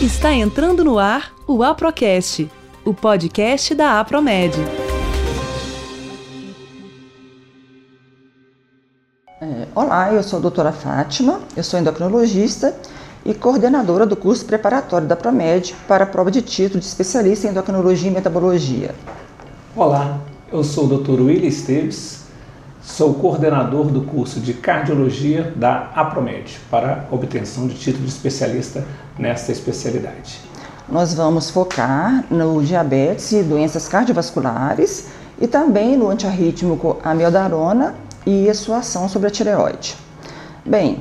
Está entrando no ar o AproCast, o podcast da Apromed. Olá, eu sou a doutora Fátima, eu sou endocrinologista e coordenadora do curso preparatório da Apromed para a prova de título de especialista em endocrinologia e metabologia. Olá, eu sou o doutor Willis Esteves, sou coordenador do curso de Cardiologia da Apromed para obtenção de título de especialista nesta especialidade. Nós vamos focar no diabetes e doenças cardiovasculares e também no antiarrítmico amiodarona e a sua ação sobre a tireoide. Bem,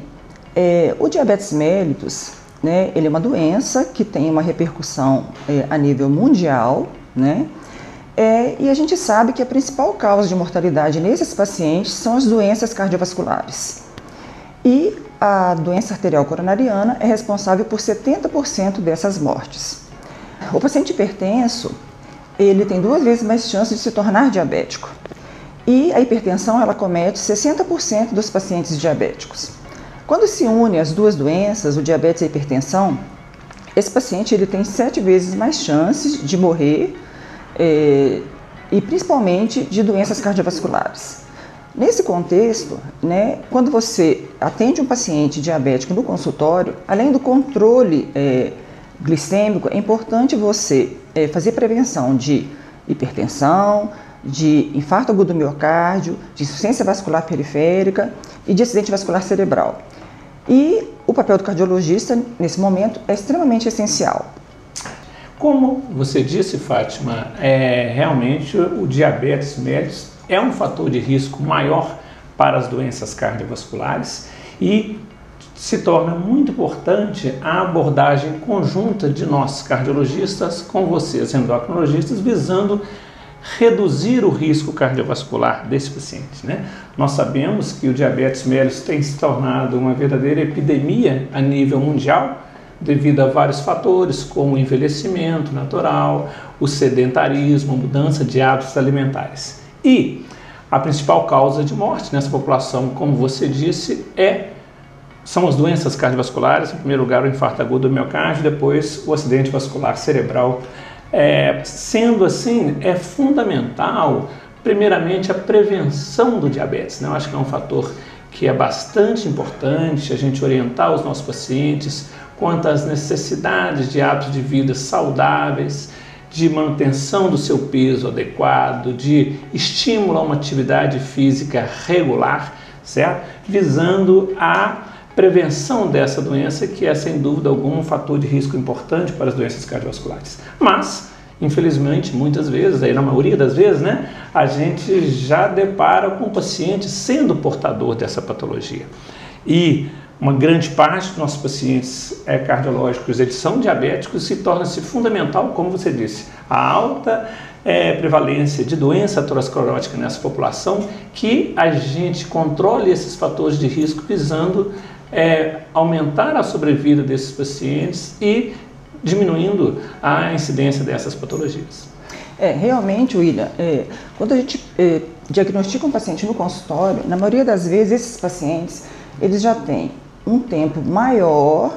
o diabetes mellitus, né, ele é uma doença que tem uma repercussão a nível mundial, né? E a gente sabe que a principal causa de mortalidade nesses pacientes são as doenças cardiovasculares. E a doença arterial coronariana é responsável por 70% dessas mortes. O paciente hipertenso, ele tem 2 vezes mais chances de se tornar diabético. E a hipertensão, ela comete 60% dos pacientes diabéticos. Quando se une as duas doenças, o diabetes e a hipertensão, esse paciente ele tem 7 vezes mais chances de morrer e principalmente de doenças cardiovasculares. Nesse contexto, né, quando você atende um paciente diabético no consultório, além do controle glicêmico, é importante você fazer prevenção de hipertensão, de infarto agudo do miocárdio, de insuficiência vascular periférica e de acidente vascular cerebral. E o papel do cardiologista, nesse momento, é extremamente essencial. Como você disse, Fátima, realmente o diabetes mellitus é um fator de risco maior para as doenças cardiovasculares e se torna muito importante a abordagem conjunta de nossos cardiologistas com vocês, endocrinologistas, visando reduzir o risco cardiovascular desse paciente, né? Nós sabemos que o diabetes mellitus tem se tornado uma verdadeira epidemia a nível mundial, devido a vários fatores, como o envelhecimento natural, o sedentarismo, a mudança de hábitos alimentares. E a principal causa de morte nessa população, como você disse, são as doenças cardiovasculares, em primeiro lugar o infarto agudo do miocárdio, depois o acidente vascular cerebral. Sendo assim, é fundamental, primeiramente, a prevenção do diabetes, né? Eu acho que é um fator que é bastante importante a gente orientar os nossos pacientes quanto às necessidades de hábitos de vida saudáveis, de manutenção do seu peso adequado, de estímulo a uma atividade física regular, certo? Visando a prevenção dessa doença, que é, sem dúvida alguma, um fator de risco importante para as doenças cardiovasculares. Mas, infelizmente, muitas vezes, aí na maioria das vezes, né, a gente já depara com o paciente sendo portador dessa patologia. E uma grande parte dos nossos pacientes cardiológicos, eles são diabéticos e torna-se fundamental, como você disse, a alta prevalência de doença aterosclerótica nessa população, que a gente controle esses fatores de risco visando aumentar a sobrevida desses pacientes e diminuindo a incidência dessas patologias. Realmente, William, quando a gente diagnostica um paciente no consultório, na maioria das vezes esses pacientes eles já têm um tempo maior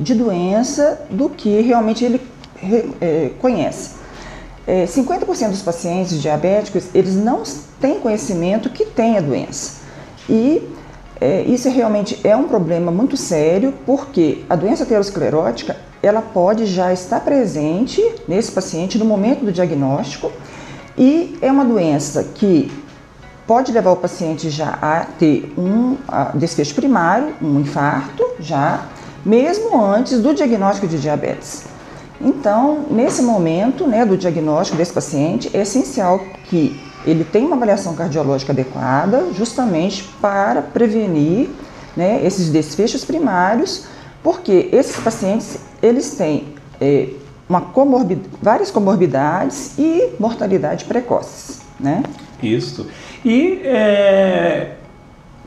de doença do que realmente ele conhece. 50% dos pacientes diabéticos, eles não têm conhecimento que tem a doença. E isso realmente é um problema muito sério, porque a doença aterosclerótica, ela pode já estar presente nesse paciente no momento do diagnóstico, e é uma doença que pode levar o paciente já a ter um desfecho primário, um infarto, já, mesmo antes do diagnóstico de diabetes. Então, nesse momento, né, do diagnóstico desse paciente, é essencial que ele tenha uma avaliação cardiológica adequada, justamente para prevenir, né, esses desfechos primários, porque esses pacientes, eles têm várias comorbidades e mortalidade precoces, né? Isso. E,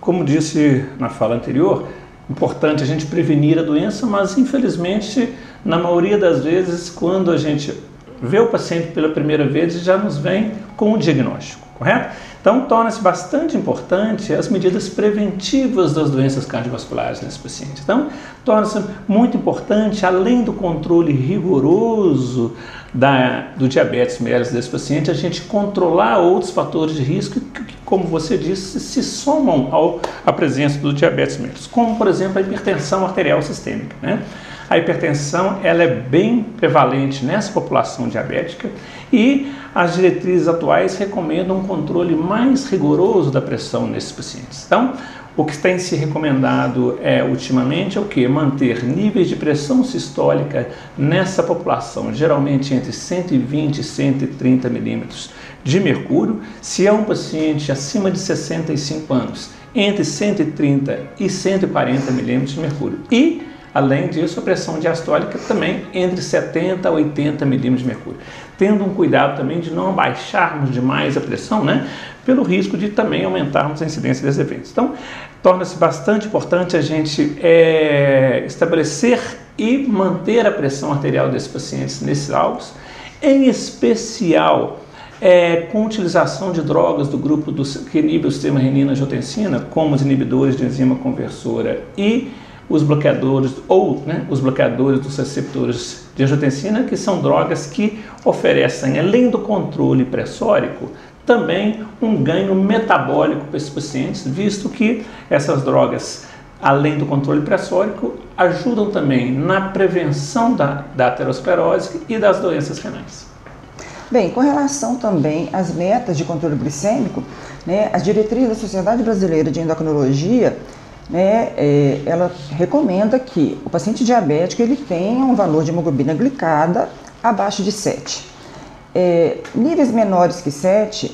como disse na fala anterior, importante a gente prevenir a doença, mas infelizmente, na maioria das vezes, quando a gente vê o paciente pela primeira vez, já nos vem com o diagnóstico, correto? Então, torna-se bastante importante as medidas preventivas das doenças cardiovasculares nesse paciente. Então, torna-se muito importante, além do controle rigoroso do diabetes mellitus desse paciente, a gente controlar outros fatores de risco que, como você disse, se somam à presença do diabetes mellitus, como, por exemplo, a hipertensão arterial sistêmica, né? A hipertensão ela é bem prevalente nessa população diabética e as diretrizes atuais recomendam um controle mais rigoroso da pressão nesses pacientes. Então, o que tem se recomendado ultimamente é o quê? Manter níveis de pressão sistólica nessa população, geralmente entre 120 e 130 milímetros de mercúrio. Se é um paciente acima de 65 anos, entre 130 e 140 milímetros de mercúrio. E além disso, a pressão diastólica também entre 70 a 80 milímetros de mercúrio. Tendo um cuidado também de não abaixarmos demais a pressão, né? Pelo risco de também aumentarmos a incidência desses eventos. Então, torna-se bastante importante a gente estabelecer e manter a pressão arterial desses pacientes nesses alvos, em especial com utilização de drogas do grupo que inibe o sistema renina-angiotensina, como os inibidores de enzima conversora e os bloqueadores os bloqueadores dos receptores de angiotensina, que são drogas que oferecem, além do controle pressórico, também um ganho metabólico para esses pacientes, visto que essas drogas, além do controle pressórico, ajudam também na prevenção da aterosclerose e das doenças renais. Bem, com relação também às metas de controle glicêmico, né, as diretrizes da Sociedade Brasileira de Endocrinologia, ela recomenda que o paciente diabético ele tenha um valor de hemoglobina glicada abaixo de 7. Níveis menores que 7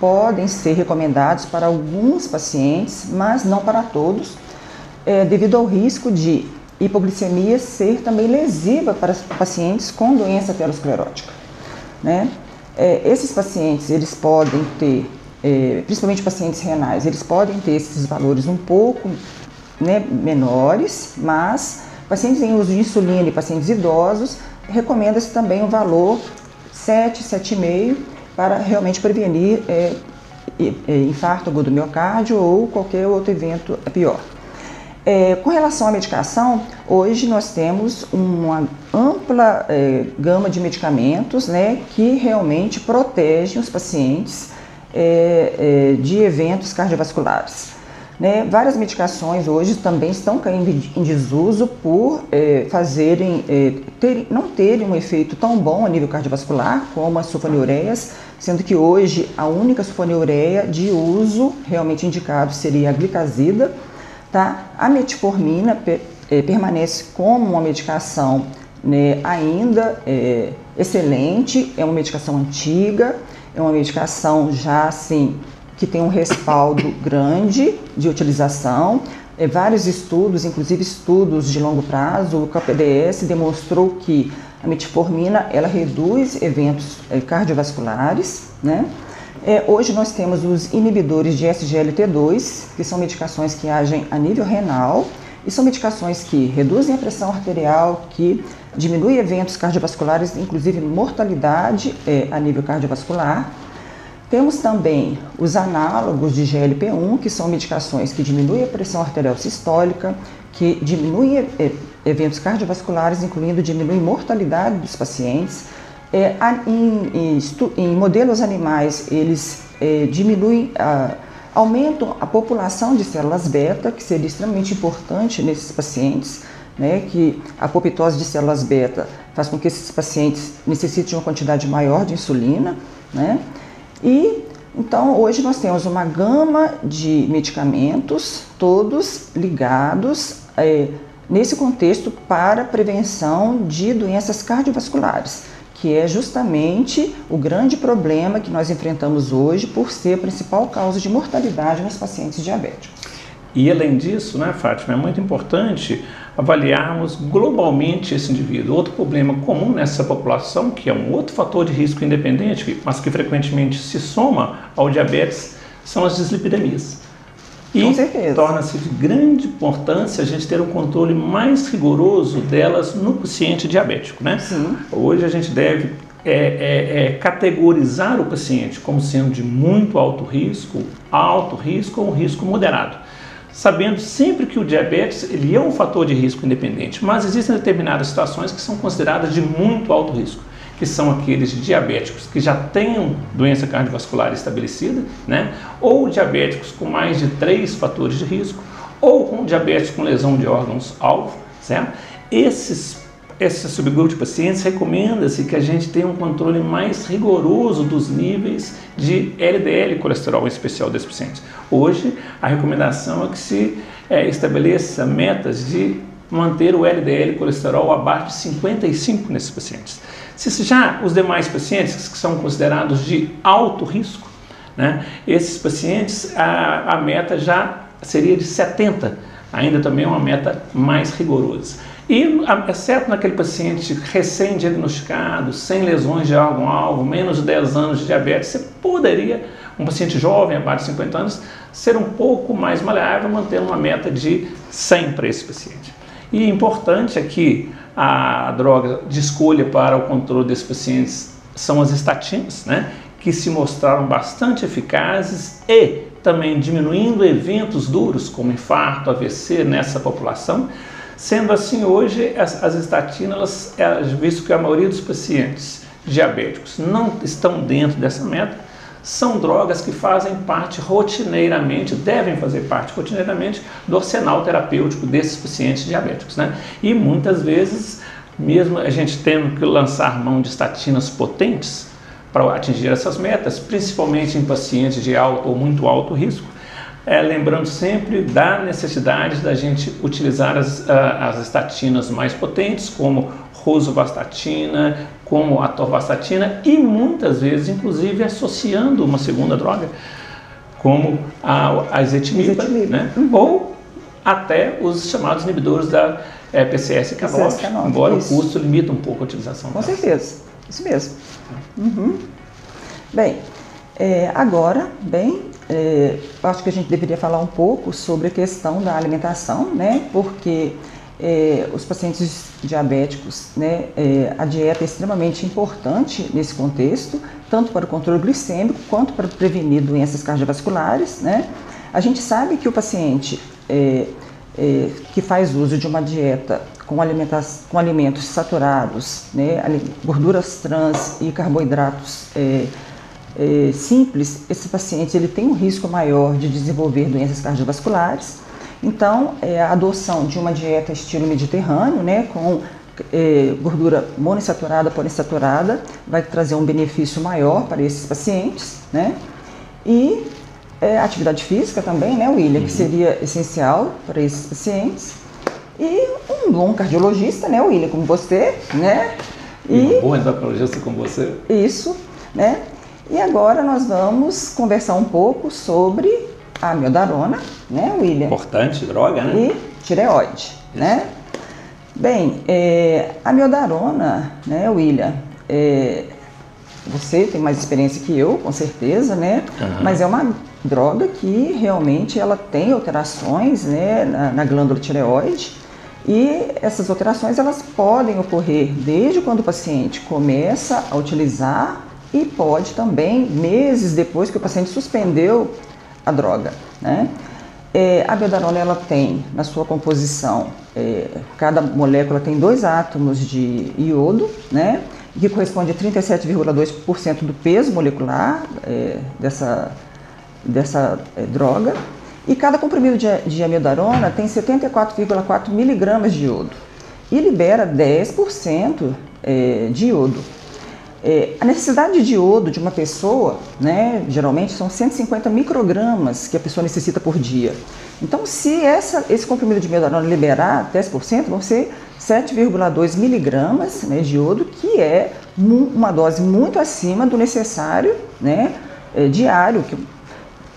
podem ser recomendados para alguns pacientes, mas não para todos, devido ao risco de hipoglicemia ser também lesiva para pacientes com doença aterosclerótica. Esses pacientes eles podem ter, principalmente pacientes renais, eles podem ter esses valores um pouco menores, mas pacientes em uso de insulina e pacientes idosos, recomenda-se também um valor 7, 7,5 para realmente prevenir infarto agudo do miocárdio ou qualquer outro evento pior. Com relação à medicação, hoje nós temos uma ampla gama de medicamentos que realmente protegem os pacientes de eventos cardiovasculares. Várias medicações hoje também estão caindo em desuso por não terem um efeito tão bom a nível cardiovascular como as sulfonilureias, sendo que hoje a única sulfonilureia de uso realmente indicado seria a glicazida. Tá? A metformina permanece como uma medicação ainda excelente, é uma medicação antiga, é uma medicação já assim, que tem um respaldo grande de utilização. Vários estudos, inclusive estudos de longo prazo, o KPDS demonstrou que a metformina ela reduz eventos cardiovasculares, hoje nós temos os inibidores de SGLT2, que são medicações que agem a nível renal e são medicações que reduzem a pressão arterial, que diminui eventos cardiovasculares, inclusive mortalidade a nível cardiovascular. Temos também os análogos de GLP-1, que são medicações que diminuem a pressão arterial sistólica, que diminuem eventos cardiovasculares, incluindo diminuem mortalidade dos pacientes. Em modelos animais, eles aumentam a população de células beta, que seria extremamente importante nesses pacientes, que a apoptose de células beta faz com que esses pacientes necessitem de uma quantidade maior de insulina, E então hoje nós temos uma gama de medicamentos, todos ligados nesse contexto para prevenção de doenças cardiovasculares, que é justamente o grande problema que nós enfrentamos hoje por ser a principal causa de mortalidade nos pacientes diabéticos. E além disso, Fátima, é muito importante avaliarmos globalmente esse indivíduo. Outro problema comum nessa população, que é um outro fator de risco independente, mas que frequentemente se soma ao diabetes, são as dislipidemias. E torna-se de grande importância a gente ter um controle mais rigoroso delas no paciente diabético, Hoje a gente deve categorizar o paciente como sendo de muito alto risco ou um risco moderado, sabendo sempre que o diabetes ele é um fator de risco independente, mas existem determinadas situações que são consideradas de muito alto risco, que são aqueles diabéticos que já tenham doença cardiovascular estabelecida, né? Ou diabéticos com mais de 3 fatores de risco, ou com diabetes com lesão de órgãos-alvo, certo? Esse subgrupo de pacientes recomenda-se que a gente tenha um controle mais rigoroso dos níveis de LDL, colesterol em especial desses pacientes. Hoje, a recomendação é que se estabeleça metas de manter o LDL colesterol abaixo de 55 nesses pacientes. Se já os demais pacientes que são considerados de alto risco, né, esses pacientes a meta já seria de 70, ainda também é uma meta mais rigorosa. E exceto naquele paciente recém-diagnosticado, sem lesões de órgão-alvo, menos de 10 anos de diabetes, você poderia, um paciente jovem, abaixo de 50 anos, ser um pouco mais maleável, manter uma meta de 100 para esse paciente. E importante é que a droga de escolha para o controle desses pacientes são as estatinas, né, que se mostraram bastante eficazes e também diminuindo eventos duros como infarto, AVC nessa população. Sendo assim, hoje as estatinas, visto que a maioria dos pacientes diabéticos não estão dentro dessa meta, são drogas que fazem parte rotineiramente, devem fazer parte rotineiramente do arsenal terapêutico desses pacientes diabéticos, né? E muitas vezes, mesmo a gente tendo que lançar mão de estatinas potentes para atingir essas metas, principalmente em pacientes de alto ou muito alto risco, lembrando sempre da necessidade da gente utilizar as estatinas mais potentes, como rosuvastatina, como atorvastatina e muitas vezes, inclusive, associando uma segunda droga, como a ezetimiba, né? Ou até os chamados inibidores da PCSK9, embora isso. O custo limita um pouco a utilização. Com certeza. Isso mesmo. Uhum. Bem, agora, acho que a gente deveria falar um pouco sobre a questão da alimentação, né? Porque os pacientes diabéticos, né? A dieta é extremamente importante nesse contexto, tanto para o controle glicêmico quanto para prevenir doenças cardiovasculares, né? A gente sabe que o paciente que faz uso de uma dieta com alimentos saturados, né, gorduras trans e carboidratos simples, esse paciente ele tem um risco maior de desenvolver doenças cardiovasculares. Então, a adoção de uma dieta estilo mediterrâneo, né, com gordura monoinsaturada, poliinsaturada, vai trazer um benefício maior para esses pacientes, né? E atividade física também, né, William, que seria essencial para esses pacientes. E um bom cardiologista, né, William, como você, né? E um bom endocrinologista como você. Isso, né? E agora nós vamos conversar um pouco sobre a amiodarona, né, William? Importante droga, né? E tireoide, isso, né? Bem, a amiodarona, né, William, você tem mais experiência que eu, com certeza, né? Uhum. Mas é uma droga que realmente ela tem alterações, né, na glândula tireoide. E essas alterações elas podem ocorrer desde quando o paciente começa a utilizar e pode também meses depois que o paciente suspendeu a droga, né? A amiodarona ela tem na sua composição, cada molécula tem 2 átomos de iodo, né, que corresponde a 37,2% do peso molecular dessa droga. E cada comprimido de amiodarona tem 74,4 miligramas de iodo e libera 10% de iodo. A necessidade de iodo de uma pessoa, né, geralmente são 150 microgramas que a pessoa necessita por dia. Então, se esse comprimido de amiodarona liberar 10%, vão ser 7,2 miligramas, né, de iodo, que é uma dose muito acima do necessário, né, diário,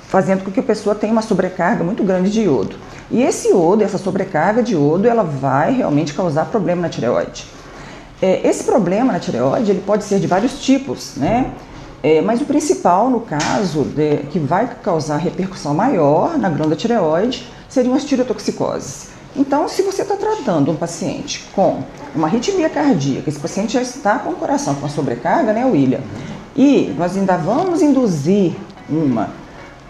fazendo com que a pessoa tenha uma sobrecarga muito grande de iodo. E esse iodo, essa sobrecarga de iodo, ela vai realmente causar problema na tireoide. Esse problema na tireoide, ele pode ser de vários tipos, né? Mas o principal, no caso, que vai causar repercussão maior na glândula tireoide, seriam as tireotoxicoses, Então, se você está tratando um paciente com uma arritmia cardíaca, esse paciente já está com o coração com a sobrecarga, né, William? E nós ainda vamos induzir uma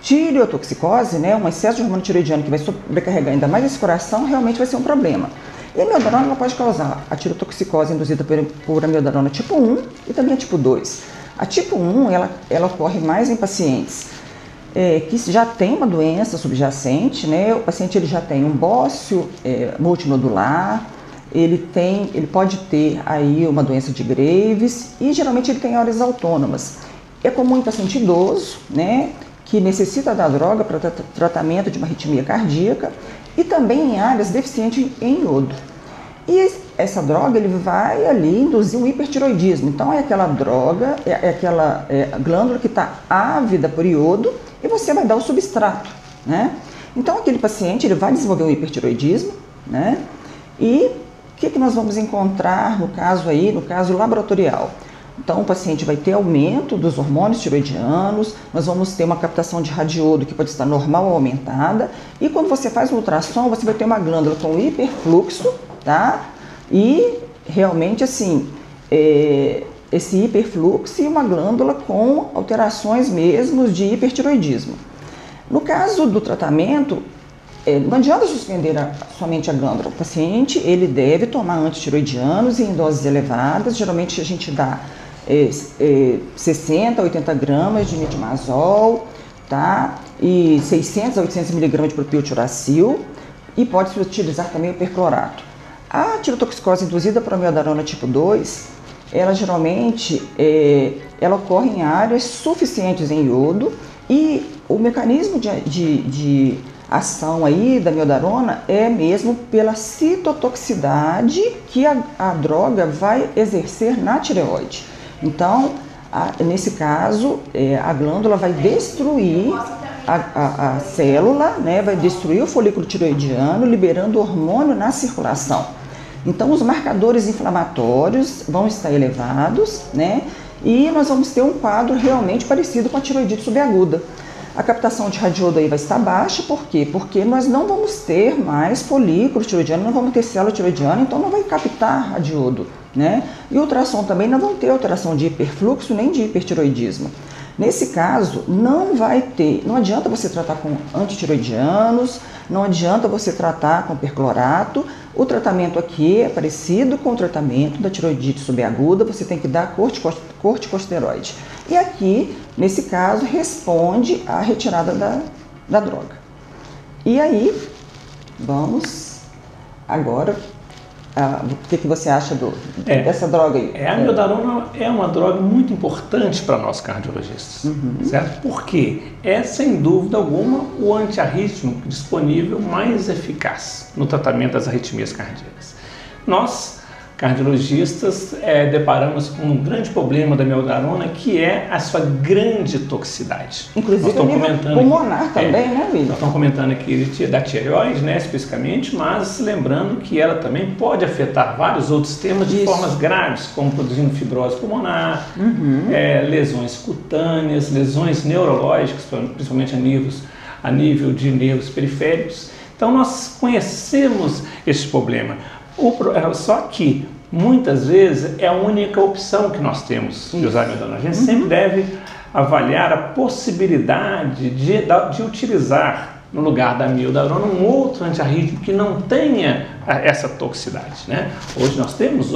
tireotoxicose, né, um excesso de hormônio tireoidiano que vai sobrecarregar ainda mais esse coração, realmente vai ser um problema. E a amiodarona ela pode causar a tireotoxicose induzida por amiodarona tipo 1 e também a tipo 2. A tipo 1 ela ocorre mais em pacientes que já tem uma doença subjacente, né? O paciente ele já tem um bócio multinodular, ele pode ter aí uma doença de Graves e geralmente ele tem áreas autônomas. É comum em paciente idoso, né, que necessita da droga para tratamento de uma arritmia cardíaca e também em áreas deficientes em iodo. E essa droga ele vai ali induzir um hipertiroidismo. Então é aquela droga, é aquela glândula que está ávida por iodo e você vai dar o substrato, né? Então aquele paciente ele vai desenvolver um hipertiroidismo, né? E o que nós vamos encontrar no caso laboratorial? Então o paciente vai ter aumento dos hormônios tiroidianos, nós vamos ter uma captação de radiodo que pode estar normal ou aumentada, e quando você faz o ultrassom você vai ter uma glândula com hiperfluxo, tá? E realmente assim, esse hiperfluxo e uma glândula com alterações mesmo de hipertiroidismo. No caso do tratamento, não adianta suspender somente a glândula. O paciente ele deve tomar antitiroidianos em doses elevadas. Geralmente a gente dá 60 a 80 gramas de metimazol, tá? E 600 a 800 miligramas de propiltiuracil, e pode-se utilizar também o perclorato. A tirotoxicose induzida por amiodarona tipo 2, ela geralmente ela ocorre em áreas suficientes em iodo, e o mecanismo de ação aí da amiodarona é mesmo pela citotoxicidade que a droga vai exercer na tireoide. Então, nesse caso, a glândula vai destruir a célula, né, vai destruir o folículo tireoidiano, liberando hormônio na circulação. Então, os marcadores inflamatórios vão estar elevados, né, e nós vamos ter um quadro realmente parecido com a tireoidite subaguda. A captação de radiodo aí vai estar baixa, por quê? Porque nós não vamos ter mais folículo tireoidiano, não vamos ter célula tireoidiana, então não vai captar radiodo, né? E ultrassom também não vão ter alteração de hiperfluxo nem de hipertiroidismo. Nesse caso, não adianta você tratar com antitiroidianos, não adianta você tratar com perclorato. O tratamento aqui é parecido com o tratamento da tireoidite subaguda, você tem que dar corticosteroide. E aqui, nesse caso, responde à retirada da droga. E aí, vamos agora, o que você acha dessa droga aí? A amiodarona é uma droga muito importante para nós cardiologistas, certo? Porque é, sem dúvida alguma, o antiarrítmico disponível mais eficaz no tratamento das arritmias cardíacas. Nós, cardiologistas, deparamos com um grande problema da amiodarona, que é a sua grande toxicidade. Inclusive, pulmonar também, né, William? Nós estamos comentando aqui da tireoide, né, especificamente, mas lembrando que ela também pode afetar vários outros temas de formas graves, como produzindo fibrose pulmonar, lesões cutâneas, lesões neurológicas, principalmente a nível de nervos periféricos. Então, nós conhecemos esse problema. Só que, muitas vezes, é a única opção que nós temos de usar a amiodarona. A gente sempre deve avaliar a possibilidade de utilizar, no lugar da amiodarona, um outro antiarrítmico que não tenha essa toxicidade, né? Hoje nós temos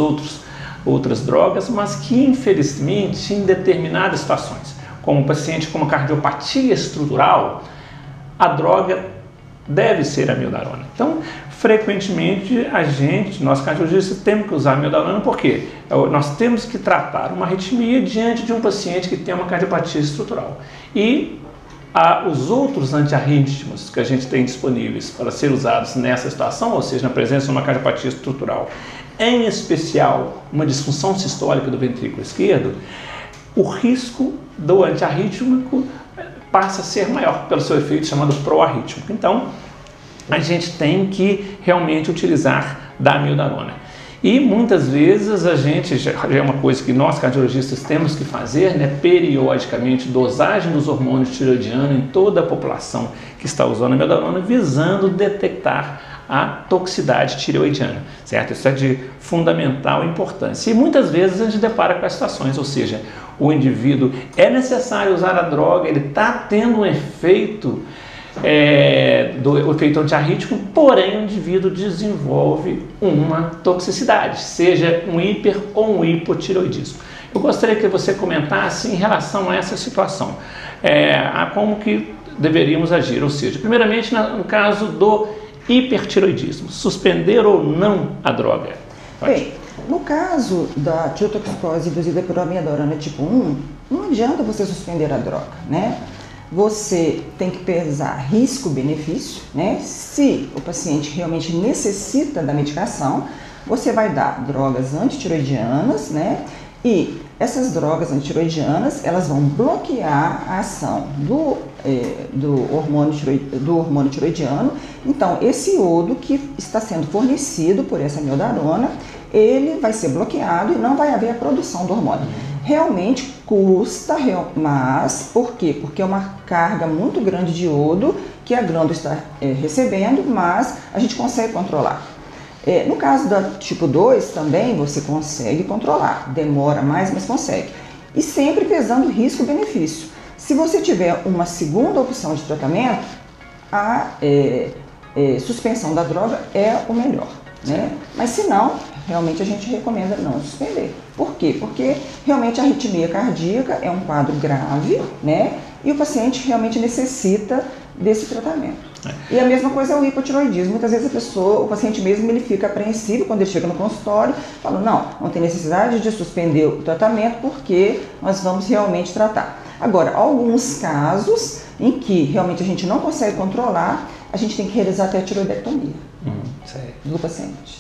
outras drogas, mas que, infelizmente, em determinadas situações, como um paciente com uma cardiopatia estrutural, a droga deve ser a amiodarona. Então, frequentemente, nós cardiologistas, temos que usar a amiodarona porque nós temos que tratar uma arritmia diante de um paciente que tem uma cardiopatia estrutural. E os outros antiarrítmicos que a gente tem disponíveis para ser usados nessa situação, ou seja, na presença de uma cardiopatia estrutural, em especial uma disfunção sistólica do ventrículo esquerdo, o risco do antiarrítmico passa a ser maior pelo seu efeito chamado pró-arrítmico. Então, a gente tem que realmente utilizar da amiodarona. E muitas vezes a gente, já é uma coisa que nós cardiologistas temos que fazer, né, periodicamente, dosagem dos hormônios tireoidianos em toda a população que está usando a amiodarona, visando detectar a toxicidade tireoidiana, certo? Isso é de fundamental importância. E muitas vezes a gente depara com as situações, ou seja, o indivíduo é necessário usar a droga, ele está tendo um efeito, efeito antiarrítmico, porém o indivíduo desenvolve uma toxicidade, seja um hiper ou um hipotireoidismo. Eu gostaria que você comentasse em relação a essa situação, a como que deveríamos agir, ou seja, primeiramente no caso do hipertireoidismo, suspender ou não a droga? Bem, no caso da tiotoxicose induzida por amiodarona tipo 1, não adianta você suspender a droga, né? Você tem que pesar risco-benefício, né? Se o paciente realmente necessita da medicação, você vai dar drogas antitireoidianas, né? E essas drogas antitireoidianas, elas vão bloquear a ação do hormônio tireoidiano. Então, esse iodo que está sendo fornecido por essa amiodarona, ele vai ser bloqueado e não vai haver a produção do hormônio. Realmente custa, mas por quê? Porque é uma carga muito grande de iodo que a glândula está recebendo, mas a gente consegue controlar. No caso da tipo 2 também você consegue controlar, demora mais, mas consegue. E sempre pesando risco-benefício. Se você tiver uma segunda opção de tratamento, a suspensão da droga é o melhor, né? Mas se não, realmente a gente recomenda não suspender. Por quê? Porque realmente a arritmia cardíaca é um quadro grave, né? E o paciente realmente necessita desse tratamento. E a mesma coisa é o hipotireoidismo. Muitas vezes o paciente mesmo, ele fica apreensivo quando ele chega no consultório, fala, não tem necessidade de suspender o tratamento porque nós vamos realmente tratar. Agora, alguns casos em que realmente a gente não consegue controlar, a gente tem que realizar até a tireoidectomia do paciente.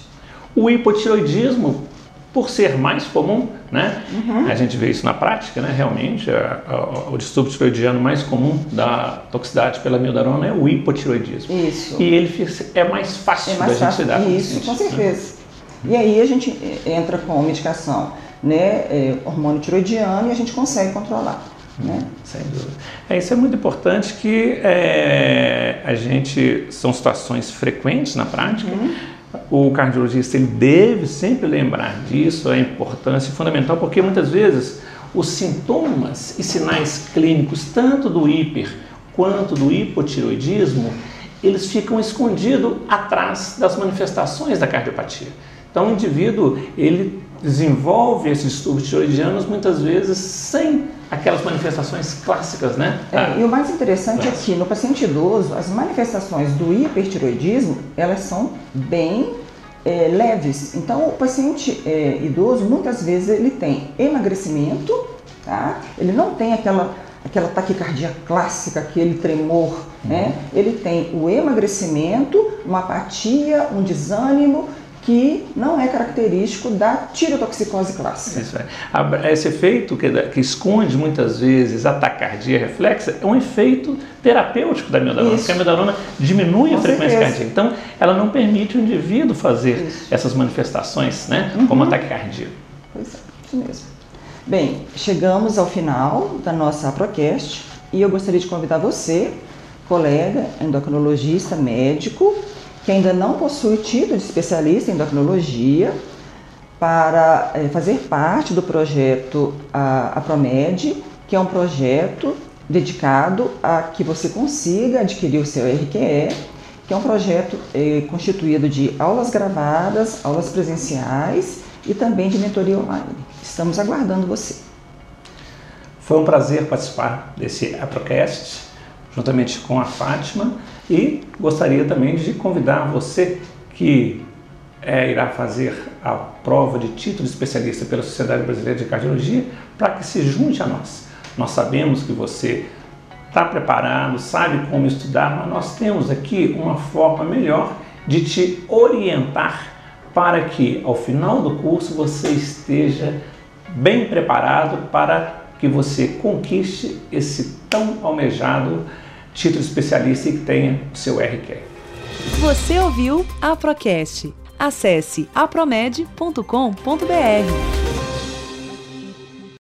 O hipotireoidismo, por ser mais comum, né? A gente vê isso na prática, né? Realmente, o distúrbio tireoidiano mais comum da toxicidade pela amiodarona é o hipotireoidismo. Isso. E ele é mais fácil da gente lidar. Isso, com certeza. Né? E aí a gente entra com medicação, né? Hormônio tireoidiano, e a gente consegue controlar. Né? Sem dúvida. Isso é muito importante, que a gente... São situações frequentes na prática. O cardiologista, ele deve sempre lembrar disso, a importância fundamental, porque muitas vezes os sintomas e sinais clínicos, tanto do hiper quanto do hipotireoidismo, eles ficam escondidos atrás das manifestações da cardiopatia. Então o indivíduo, ele desenvolve esses distúrbios tireoidianos muitas vezes sem aquelas manifestações clássicas, né? E o mais interessante é que no paciente idoso, as manifestações do hipertireoidismo, elas são bem leves. Então o paciente idoso, muitas vezes ele tem emagrecimento, tá? Ele não tem aquela taquicardia clássica, aquele tremor, né? Ele tem o emagrecimento, uma apatia, um desânimo, que não é característico da tireotoxicose clássica. Isso é. Esse efeito que esconde muitas vezes a taquicardia reflexa é um efeito terapêutico da amiodarona, porque a amiodarona diminui a frequência cardíaca. Então, ela não permite o indivíduo fazer essas manifestações, né, como a taquicardia. Pois é, isso mesmo. Bem, chegamos ao final da nossa AproCast e eu gostaria de convidar você, colega endocrinologista, médico, que ainda não possui título de especialista em endocrinologia, para fazer parte do projeto Apromed, que é um projeto dedicado a que você consiga adquirir o seu RQE, que é um projeto constituído de aulas gravadas, aulas presenciais e também de mentoria online. Estamos aguardando você. Foi um prazer participar desse AproCast, juntamente com a Fátima, e gostaria também de convidar você que irá fazer a prova de título de especialista pela Sociedade Brasileira de Cardiologia, para que se junte a nós. Nós sabemos que você está preparado, sabe como estudar, mas nós temos aqui uma forma melhor de te orientar para que ao final do curso você esteja bem preparado para que você conquiste esse tão almejado título especialista e que tenha o seu RQE. Você ouviu AproCast. Acesse apromed.com.br.